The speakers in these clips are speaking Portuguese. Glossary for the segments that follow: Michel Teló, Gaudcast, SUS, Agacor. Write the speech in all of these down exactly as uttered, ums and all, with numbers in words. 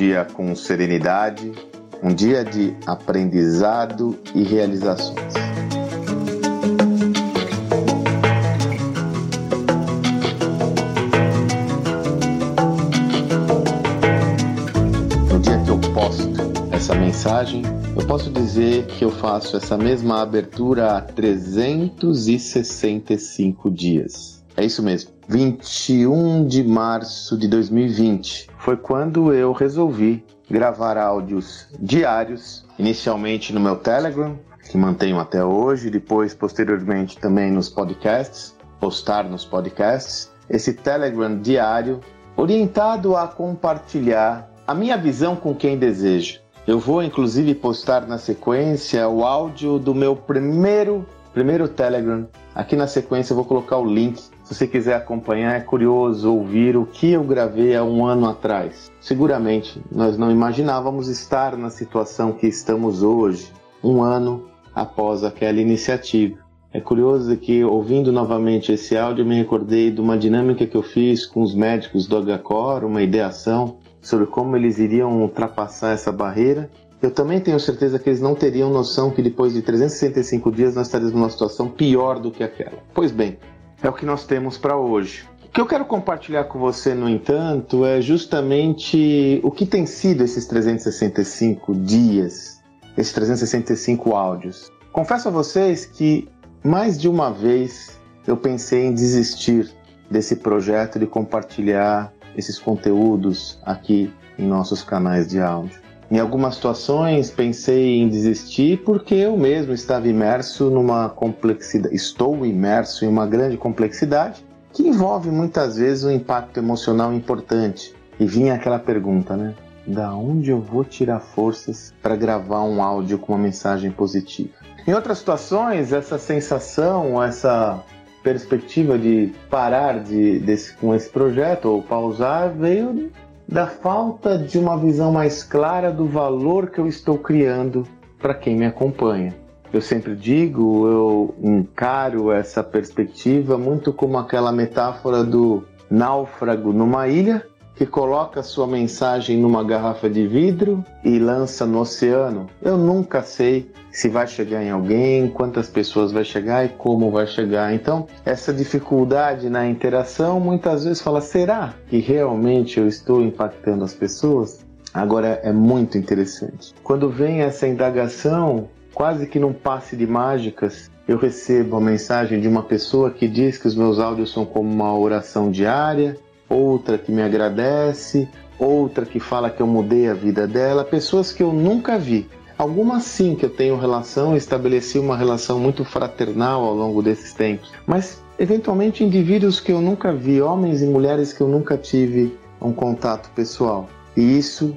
dia com serenidade, um dia de aprendizado e realizações. No dia que eu posto essa mensagem, eu posso dizer que eu faço essa mesma abertura há trezentos e sessenta e cinco dias. É isso mesmo. vinte e um de março de dois mil e vinte foi quando eu resolvi gravar áudios diários, inicialmente no meu Telegram, que mantenho até hoje, depois, posteriormente, também nos podcasts, postar nos podcasts, esse Telegram diário, orientado a compartilhar a minha visão com quem deseja. Eu vou, inclusive, postar na sequência o áudio do meu primeiro, primeiro Telegram. Aqui na sequência eu vou colocar o link. Se você quiser acompanhar, é curioso ouvir o que eu gravei há um ano atrás. Seguramente, nós não imaginávamos estar na situação que estamos hoje, um ano após aquela iniciativa. É curioso que, ouvindo novamente esse áudio, eu me recordei de uma dinâmica que eu fiz com os médicos do Agacor, uma ideação sobre como eles iriam ultrapassar essa barreira. Eu também tenho certeza que eles não teriam noção que depois de trezentos e sessenta e cinco dias nós estaríamos numa situação pior do que aquela. Pois bem, é o que nós temos para hoje. O que eu quero compartilhar com você, no entanto, é justamente o que tem sido esses trezentos e sessenta e cinco dias, esses trezentos e sessenta e cinco áudios. Confesso a vocês que, mais de uma vez, eu pensei em desistir desse projeto de compartilhar esses conteúdos aqui em nossos canais de áudio. Em algumas situações, pensei em desistir porque eu mesmo estava imerso numa complexidade, estou imerso em uma grande complexidade que envolve muitas vezes um impacto emocional importante. E vinha aquela pergunta, né? Da onde eu vou tirar forças para gravar um áudio com uma mensagem positiva? Em outras situações, essa sensação, essa perspectiva de parar de, desse, com esse projeto ou pausar veio da falta de uma visão mais clara do valor que eu estou criando para quem me acompanha. Eu sempre digo, eu encaro essa perspectiva muito como aquela metáfora do náufrago numa ilha que coloca sua mensagem numa garrafa de vidro e lança no oceano. Eu nunca sei se vai chegar em alguém, quantas pessoas vai chegar e como vai chegar. Então, essa dificuldade na interação muitas vezes fala, será que realmente eu estou impactando as pessoas? Agora, é muito interessante. Quando vem essa indagação, quase que num passe de mágicas, eu recebo a mensagem de uma pessoa que diz que os meus áudios são como uma oração diária, outra que me agradece, outra que fala que eu mudei a vida dela, pessoas que eu nunca vi. Algumas sim que eu tenho relação, estabeleci uma relação muito fraternal ao longo desses tempos, mas eventualmente indivíduos que eu nunca vi, homens e mulheres que eu nunca tive um contato pessoal. E isso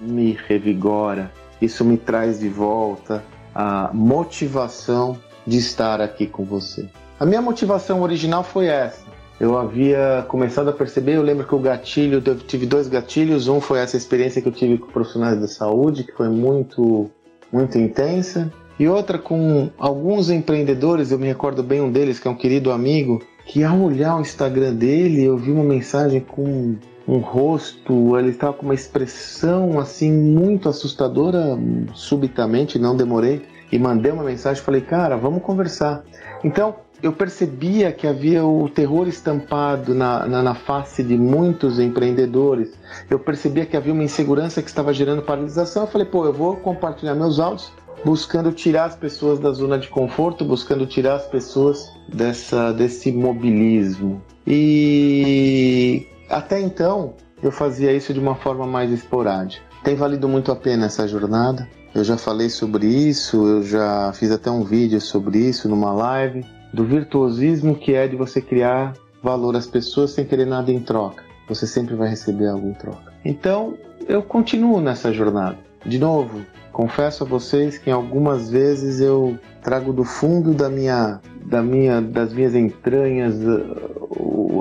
me revigora, isso me traz de volta a motivação de estar aqui com você. A minha motivação original foi essa. Eu havia começado a perceber, eu lembro que o gatilho, eu tive dois gatilhos, um foi essa experiência que eu tive com profissionais da saúde, que foi muito, muito intensa, e outra com alguns empreendedores, eu me recordo bem um deles, que é um querido amigo, que ao olhar o Instagram dele, eu vi uma mensagem com um rosto, ele estava com uma expressão assim muito assustadora, subitamente, não demorei, e mandei uma mensagem, falei, cara, vamos conversar. Então, eu percebia que havia o terror estampado na, na, na face de muitos empreendedores. Eu percebia que havia uma insegurança que estava gerando paralisação. Eu falei, pô, eu vou compartilhar meus áudios buscando tirar as pessoas da zona de conforto, buscando tirar as pessoas dessa, desse mobilismo. E até então eu fazia isso de uma forma mais esporádica. Tem valido muito a pena essa jornada. Eu já falei sobre isso, eu já fiz até um vídeo sobre isso numa live, do virtuosismo que é de você criar valor às pessoas sem querer nada em troca. Você sempre vai receber algo em troca. Então, eu continuo nessa jornada. De novo, confesso a vocês que algumas vezes eu trago do fundo da minha, da minha, das minhas entranhas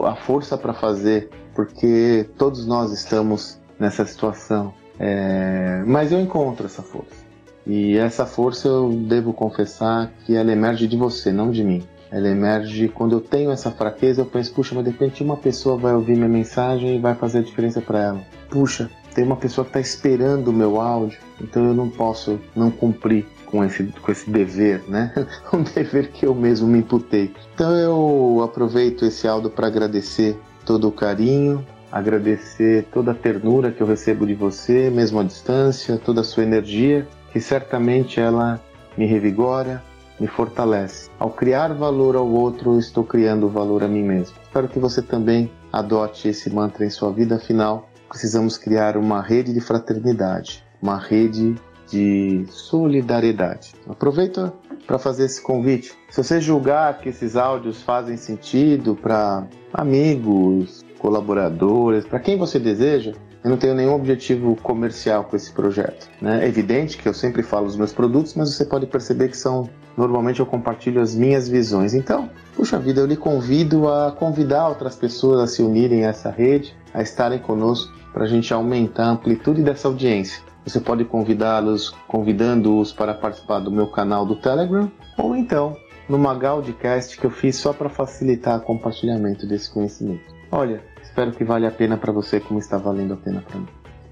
a força para fazer, porque todos nós estamos nessa situação. É... Mas eu encontro essa força. E essa força eu devo confessar que ela emerge de você, não de mim. Ela emerge quando eu tenho essa fraqueza, eu penso, puxa, mas de repente uma pessoa vai ouvir minha mensagem e vai fazer a diferença para ela. Puxa, tem uma pessoa que está esperando o meu áudio, então eu não posso não cumprir com esse, com esse dever, né? Um dever que eu mesmo me imputei. Então eu aproveito esse áudio para agradecer todo o carinho, agradecer toda a ternura que eu recebo de você, mesmo à distância, toda a sua energia, que certamente ela me revigora, me fortalece. Ao criar valor ao outro, eu estou criando valor a mim mesmo. Espero que você também adote esse mantra em sua vida. Afinal, precisamos criar uma rede de fraternidade, uma rede de solidariedade. Aproveita para fazer esse convite. Se você julgar que esses áudios fazem sentido para amigos, colaboradores, para quem você deseja, eu não tenho nenhum objetivo comercial com esse projeto, né? É evidente que eu sempre falo dos meus produtos, mas você pode perceber que são, normalmente eu compartilho as minhas visões. Então, puxa vida, eu lhe convido a convidar outras pessoas a se unirem a essa rede, a estarem conosco, para a gente aumentar a amplitude dessa audiência. Você pode convidá-los, convidando-os para participar do meu canal do Telegram, ou então numa Gaudcast que eu fiz só para facilitar o compartilhamento desse conhecimento. Olha, espero que valha a pena para você como está valendo a pena para mim.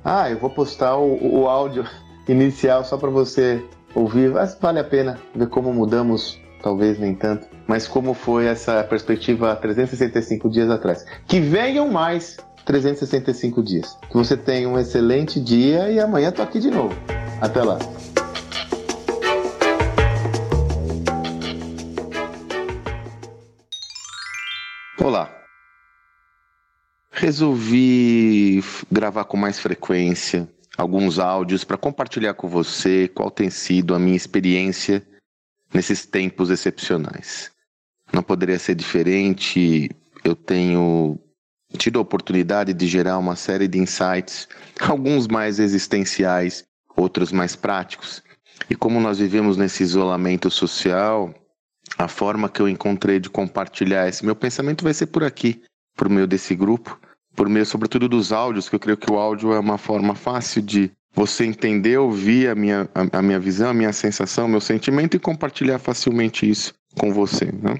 Ah, eu vou postar o, o áudio inicial só para você ouvir. Mas vale a pena ver como mudamos, talvez nem tanto, mas como foi essa perspectiva trezentos e sessenta e cinco dias atrás. Que venham mais trezentos e sessenta e cinco dias. Que você tenha um excelente dia e amanhã tô aqui de novo. Até lá. Olá. Resolvi gravar com mais frequência alguns áudios para compartilhar com você qual tem sido a minha experiência nesses tempos excepcionais. Não poderia ser diferente, eu tenho tido a oportunidade de gerar uma série de insights, alguns mais existenciais, outros mais práticos. E como nós vivemos nesse isolamento social, a forma que eu encontrei de compartilhar esse meu pensamento vai ser por aqui, por meio desse grupo, por meio, sobretudo, dos áudios, que eu creio que o áudio é uma forma fácil de você entender, ouvir a minha, a, a minha visão, a minha sensação, meu sentimento e compartilhar facilmente isso com você, né?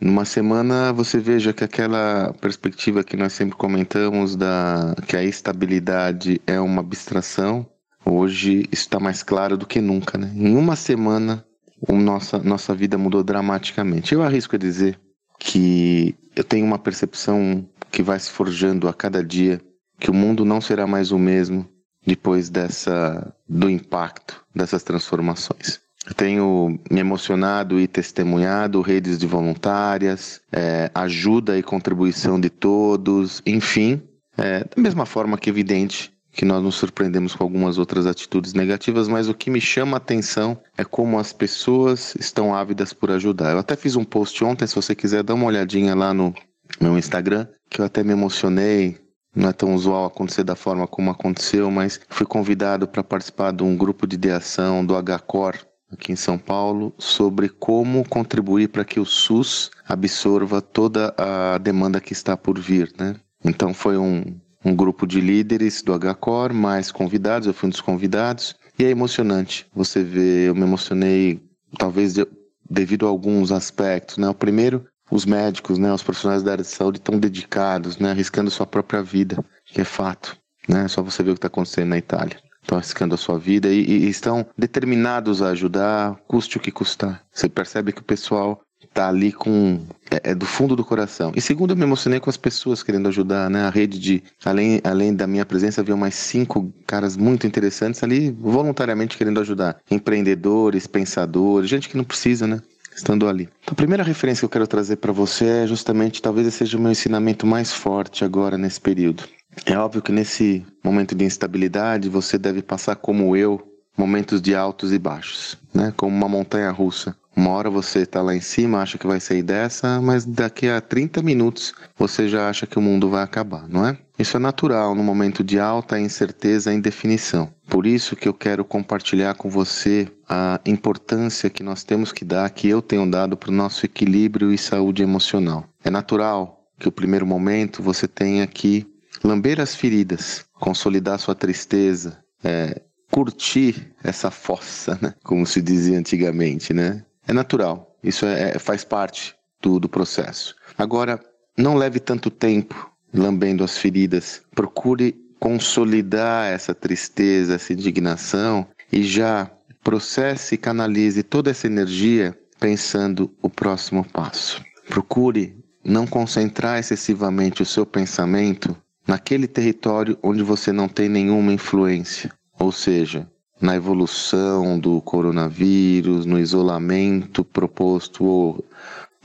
Numa semana você veja que aquela perspectiva que nós sempre comentamos, da, que a estabilidade é uma abstração, hoje está mais claro do que nunca, né? Em uma semana, o nossa, nossa vida mudou dramaticamente. Eu arrisco a dizer que eu tenho uma percepção que vai se forjando a cada dia, que o mundo não será mais o mesmo depois dessa, do impacto dessas transformações. Eu tenho me emocionado e testemunhado redes de voluntárias, é, ajuda e contribuição de todos, enfim, é, da mesma forma que é evidente que nós nos surpreendemos com algumas outras atitudes negativas, mas o que me chama a atenção é como as pessoas estão ávidas por ajudar. Eu até fiz um post ontem, se você quiser dar uma olhadinha lá no meu Instagram, que eu até me emocionei, não é tão usual acontecer da forma como aconteceu, mas fui convidado para participar de um grupo de ideação do Agacor, aqui em São Paulo, sobre como contribuir para que o SUS absorva toda a demanda que está por vir, né? Então foi um... Um grupo de líderes do Agacor, mais convidados, eu fui um dos convidados. E é emocionante, você vê, eu me emocionei, talvez de, devido a alguns aspectos, né? O primeiro, os médicos, né? Os profissionais da área de saúde estão dedicados, né? Arriscando sua própria vida, que é fato, né? Só você ver o que está acontecendo na Itália. Estão arriscando a sua vida e, e estão determinados a ajudar, custe o que custar. Você percebe que o pessoal tá ali com... É, é do fundo do coração. E segundo, eu me emocionei com as pessoas querendo ajudar, né? A rede de... Além, além da minha presença, havia mais cinco caras muito interessantes ali, voluntariamente querendo ajudar. Empreendedores, pensadores, gente que não precisa, né? Estando ali. Então, a primeira referência que eu quero trazer para você é justamente... Talvez esse seja o meu ensinamento mais forte agora, nesse período. É óbvio que nesse momento de instabilidade, você deve passar, como eu, momentos de altos e baixos, né? Como uma montanha russa. Uma hora você está lá em cima, acha que vai sair dessa, mas daqui a trinta minutos você já acha que o mundo vai acabar, não é? Isso é natural no momento de alta incerteza e indefinição. Por isso que eu quero compartilhar com você a importância que nós temos que dar, que eu tenho dado para o nosso equilíbrio e saúde emocional. É natural que o primeiro momento você tenha que lamber as feridas, consolidar sua tristeza, é, curtir essa fossa, né? Como se dizia antigamente, né? É natural, isso é, faz parte do, do processo. Agora, não leve tanto tempo lambendo as feridas. Procure consolidar essa tristeza, essa indignação e já processe e canalize toda essa energia pensando o próximo passo. Procure não concentrar excessivamente o seu pensamento naquele território onde você não tem nenhuma influência, ou seja, na evolução do coronavírus, no isolamento proposto ou,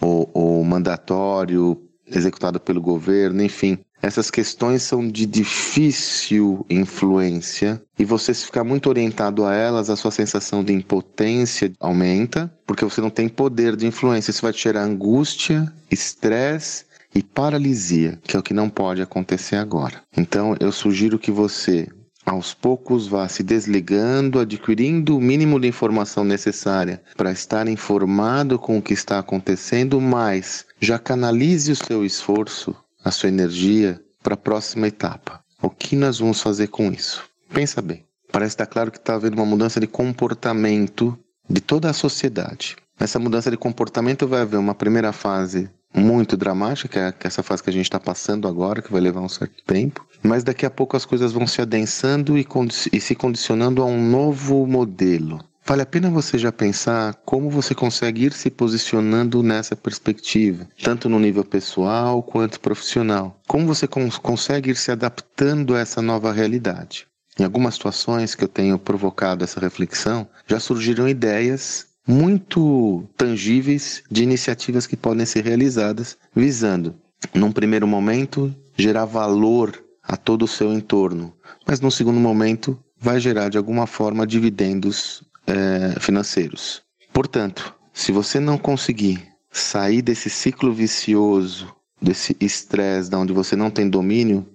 ou, ou mandatório executado pelo governo, enfim. Essas questões são de difícil influência e você, se ficar muito orientado a elas, a sua sensação de impotência aumenta, porque você não tem poder de influência. Isso vai te gerar angústia, estresse e paralisia, que é o que não pode acontecer agora. Então, eu sugiro que você, aos poucos, vá se desligando, adquirindo o mínimo de informação necessária para estar informado com o que está acontecendo, mas já canalize o seu esforço, a sua energia, para a próxima etapa. O que nós vamos fazer com isso? Pensa bem. Parece estar claro que está havendo uma mudança de comportamento de toda a sociedade. Nessa mudança de comportamento vai haver uma primeira fase muito dramática, que é essa fase que a gente está passando agora, que vai levar um certo tempo. Mas daqui a pouco as coisas vão se adensando e, condi- e se condicionando a um novo modelo. Vale a pena você já pensar como você consegue ir se posicionando nessa perspectiva, tanto no nível pessoal quanto profissional. Como você cons- consegue ir se adaptando a essa nova realidade. Em algumas situações que eu tenho provocado essa reflexão, já surgiram ideias muito tangíveis de iniciativas que podem ser realizadas, visando, num primeiro momento, gerar valor a todo o seu entorno, mas num segundo momento vai gerar de alguma forma dividendos financeiros. Portanto, se você não conseguir sair desse ciclo vicioso, desse estresse de onde você não tem domínio,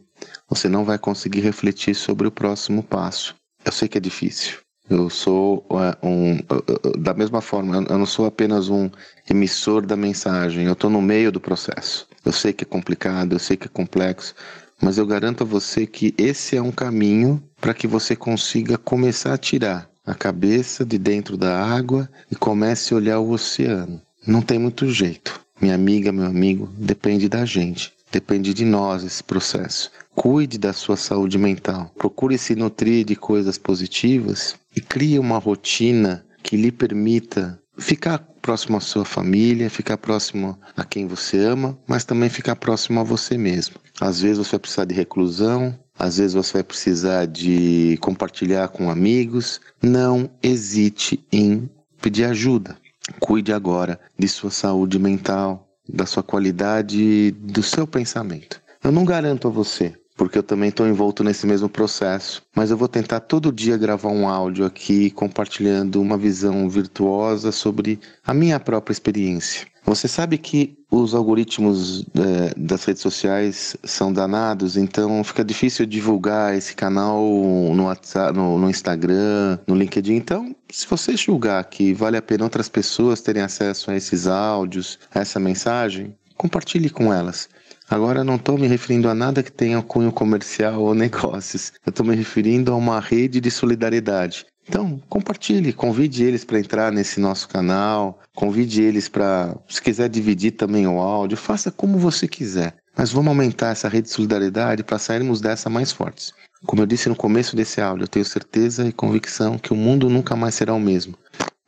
você não vai conseguir refletir sobre o próximo passo. Eu sei que é difícil. Eu sou uh, um... Uh, uh, da mesma forma, eu não sou apenas um emissor da mensagem. Eu estou no meio do processo. Eu sei que é complicado, eu sei que é complexo, mas eu garanto a você que esse é um caminho para que você consiga começar a tirar a cabeça de dentro da água e comece a olhar o oceano. Não tem muito jeito. Minha amiga, meu amigo, depende da gente. Depende de nós esse processo. Cuide da sua saúde mental. Procure se nutrir de coisas positivas e crie uma rotina que lhe permita ficar próximo à sua família, ficar próximo a quem você ama, mas também ficar próximo a você mesmo. Às vezes você vai precisar de reclusão, às vezes você vai precisar de compartilhar com amigos. Não hesite em pedir ajuda. Cuide agora de sua saúde mental, da sua qualidade, do seu pensamento. Eu não garanto a você, porque eu também estou envolto nesse mesmo processo, mas eu vou tentar todo dia gravar um áudio aqui compartilhando uma visão virtuosa sobre a minha própria experiência. Você sabe que os algoritmos é, das redes sociais são danados, então fica difícil divulgar esse canal no WhatsApp, no, no Instagram, no LinkedIn. Então, se você julgar que vale a pena outras pessoas terem acesso a esses áudios, a essa mensagem, compartilhe com elas. Agora, não estou me referindo a nada que tenha cunho comercial ou negócios. Eu estou me referindo a uma rede de solidariedade. Então, compartilhe, convide eles para entrar nesse nosso canal, convide eles para, se quiser dividir também o áudio, faça como você quiser. Mas vamos aumentar essa rede de solidariedade para sairmos dessa mais fortes. Como eu disse no começo desse áudio, eu tenho certeza e convicção que o mundo nunca mais será o mesmo.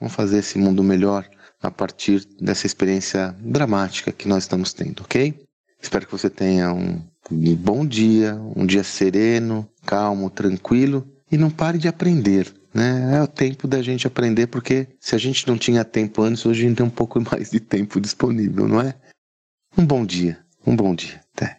Vamos fazer esse mundo melhor a partir dessa experiência dramática que nós estamos tendo, ok? Espero que você tenha um bom dia, um dia sereno, calmo, tranquilo e não pare de aprender, né? É o tempo da gente aprender, porque se a gente não tinha tempo antes, hoje a gente tem um pouco mais de tempo disponível, não é? Um bom dia, um bom dia, até.